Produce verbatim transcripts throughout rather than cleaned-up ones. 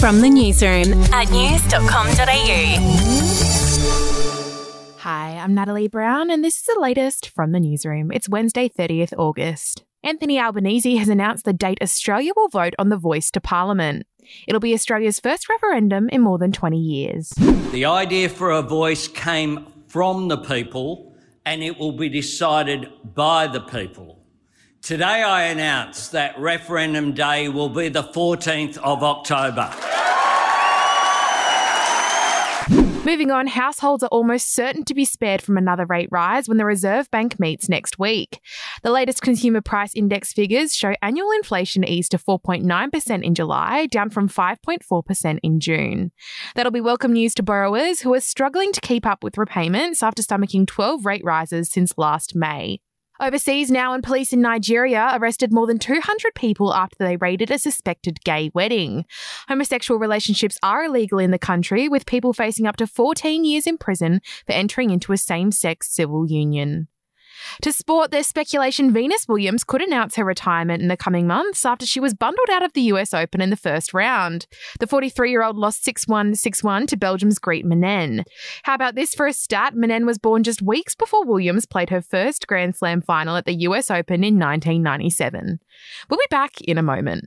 From the newsroom at news dot com dot a u. Hi, I'm Natalie Brown, and this is the latest from the newsroom. It's Wednesday, thirtieth of August. Anthony Albanese has announced the date Australia will vote on the Voice to Parliament. It'll be Australia's first referendum in more than twenty years. The idea for a voice came from the people, and it will be decided by the people. Today I announce that referendum day will be the fourteenth of October. Moving on, households are almost certain to be spared from another rate rise when the Reserve Bank meets next week. The latest Consumer Price Index figures show annual inflation eased to four point nine percent in July, down from five point four percent in June. That'll be welcome news to borrowers who are struggling to keep up with repayments after stomaching twelve rate rises since last May. Overseas now, and police in Nigeria arrested more than two hundred people after they raided a suspected gay wedding. Homosexual relationships are illegal in the country, with people facing up to fourteen years in prison for entering into a same-sex civil union. To sport, there's speculation Venus Williams could announce her retirement in the coming months after she was bundled out of the U S Open in the first round. The forty-three-year-old lost six one, six one to Belgium's Greet Minnen. How about this for a stat? Minnen was born just weeks before Williams played her first Grand Slam final at the U S Open in nineteen ninety-seven. We'll be back in a moment.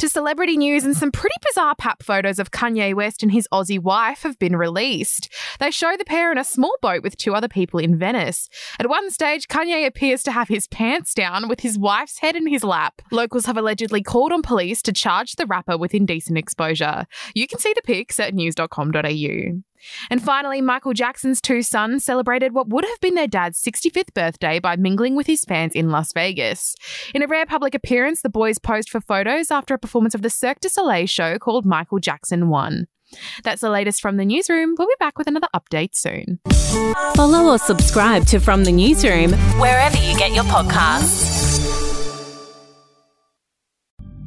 To celebrity news, and some pretty bizarre pap photos of Kanye West and his Aussie wife have been released. They show the pair in a small boat with two other people in Venice. At one stage, Kanye appears to have his pants down with his wife's head in his lap. Locals have allegedly called on police to charge the rapper with indecent exposure. You can see the pics at news dot com dot a u. And finally, Michael Jackson's two sons celebrated what would have been their dad's sixty-fifth birthday by mingling with his fans in Las Vegas. In a rare public appearance, the boys posed for photos after a performance of the Cirque du Soleil show called Michael Jackson One. That's the latest from the newsroom. We'll be back with another update soon. Follow or subscribe to From the Newsroom wherever you get your podcasts.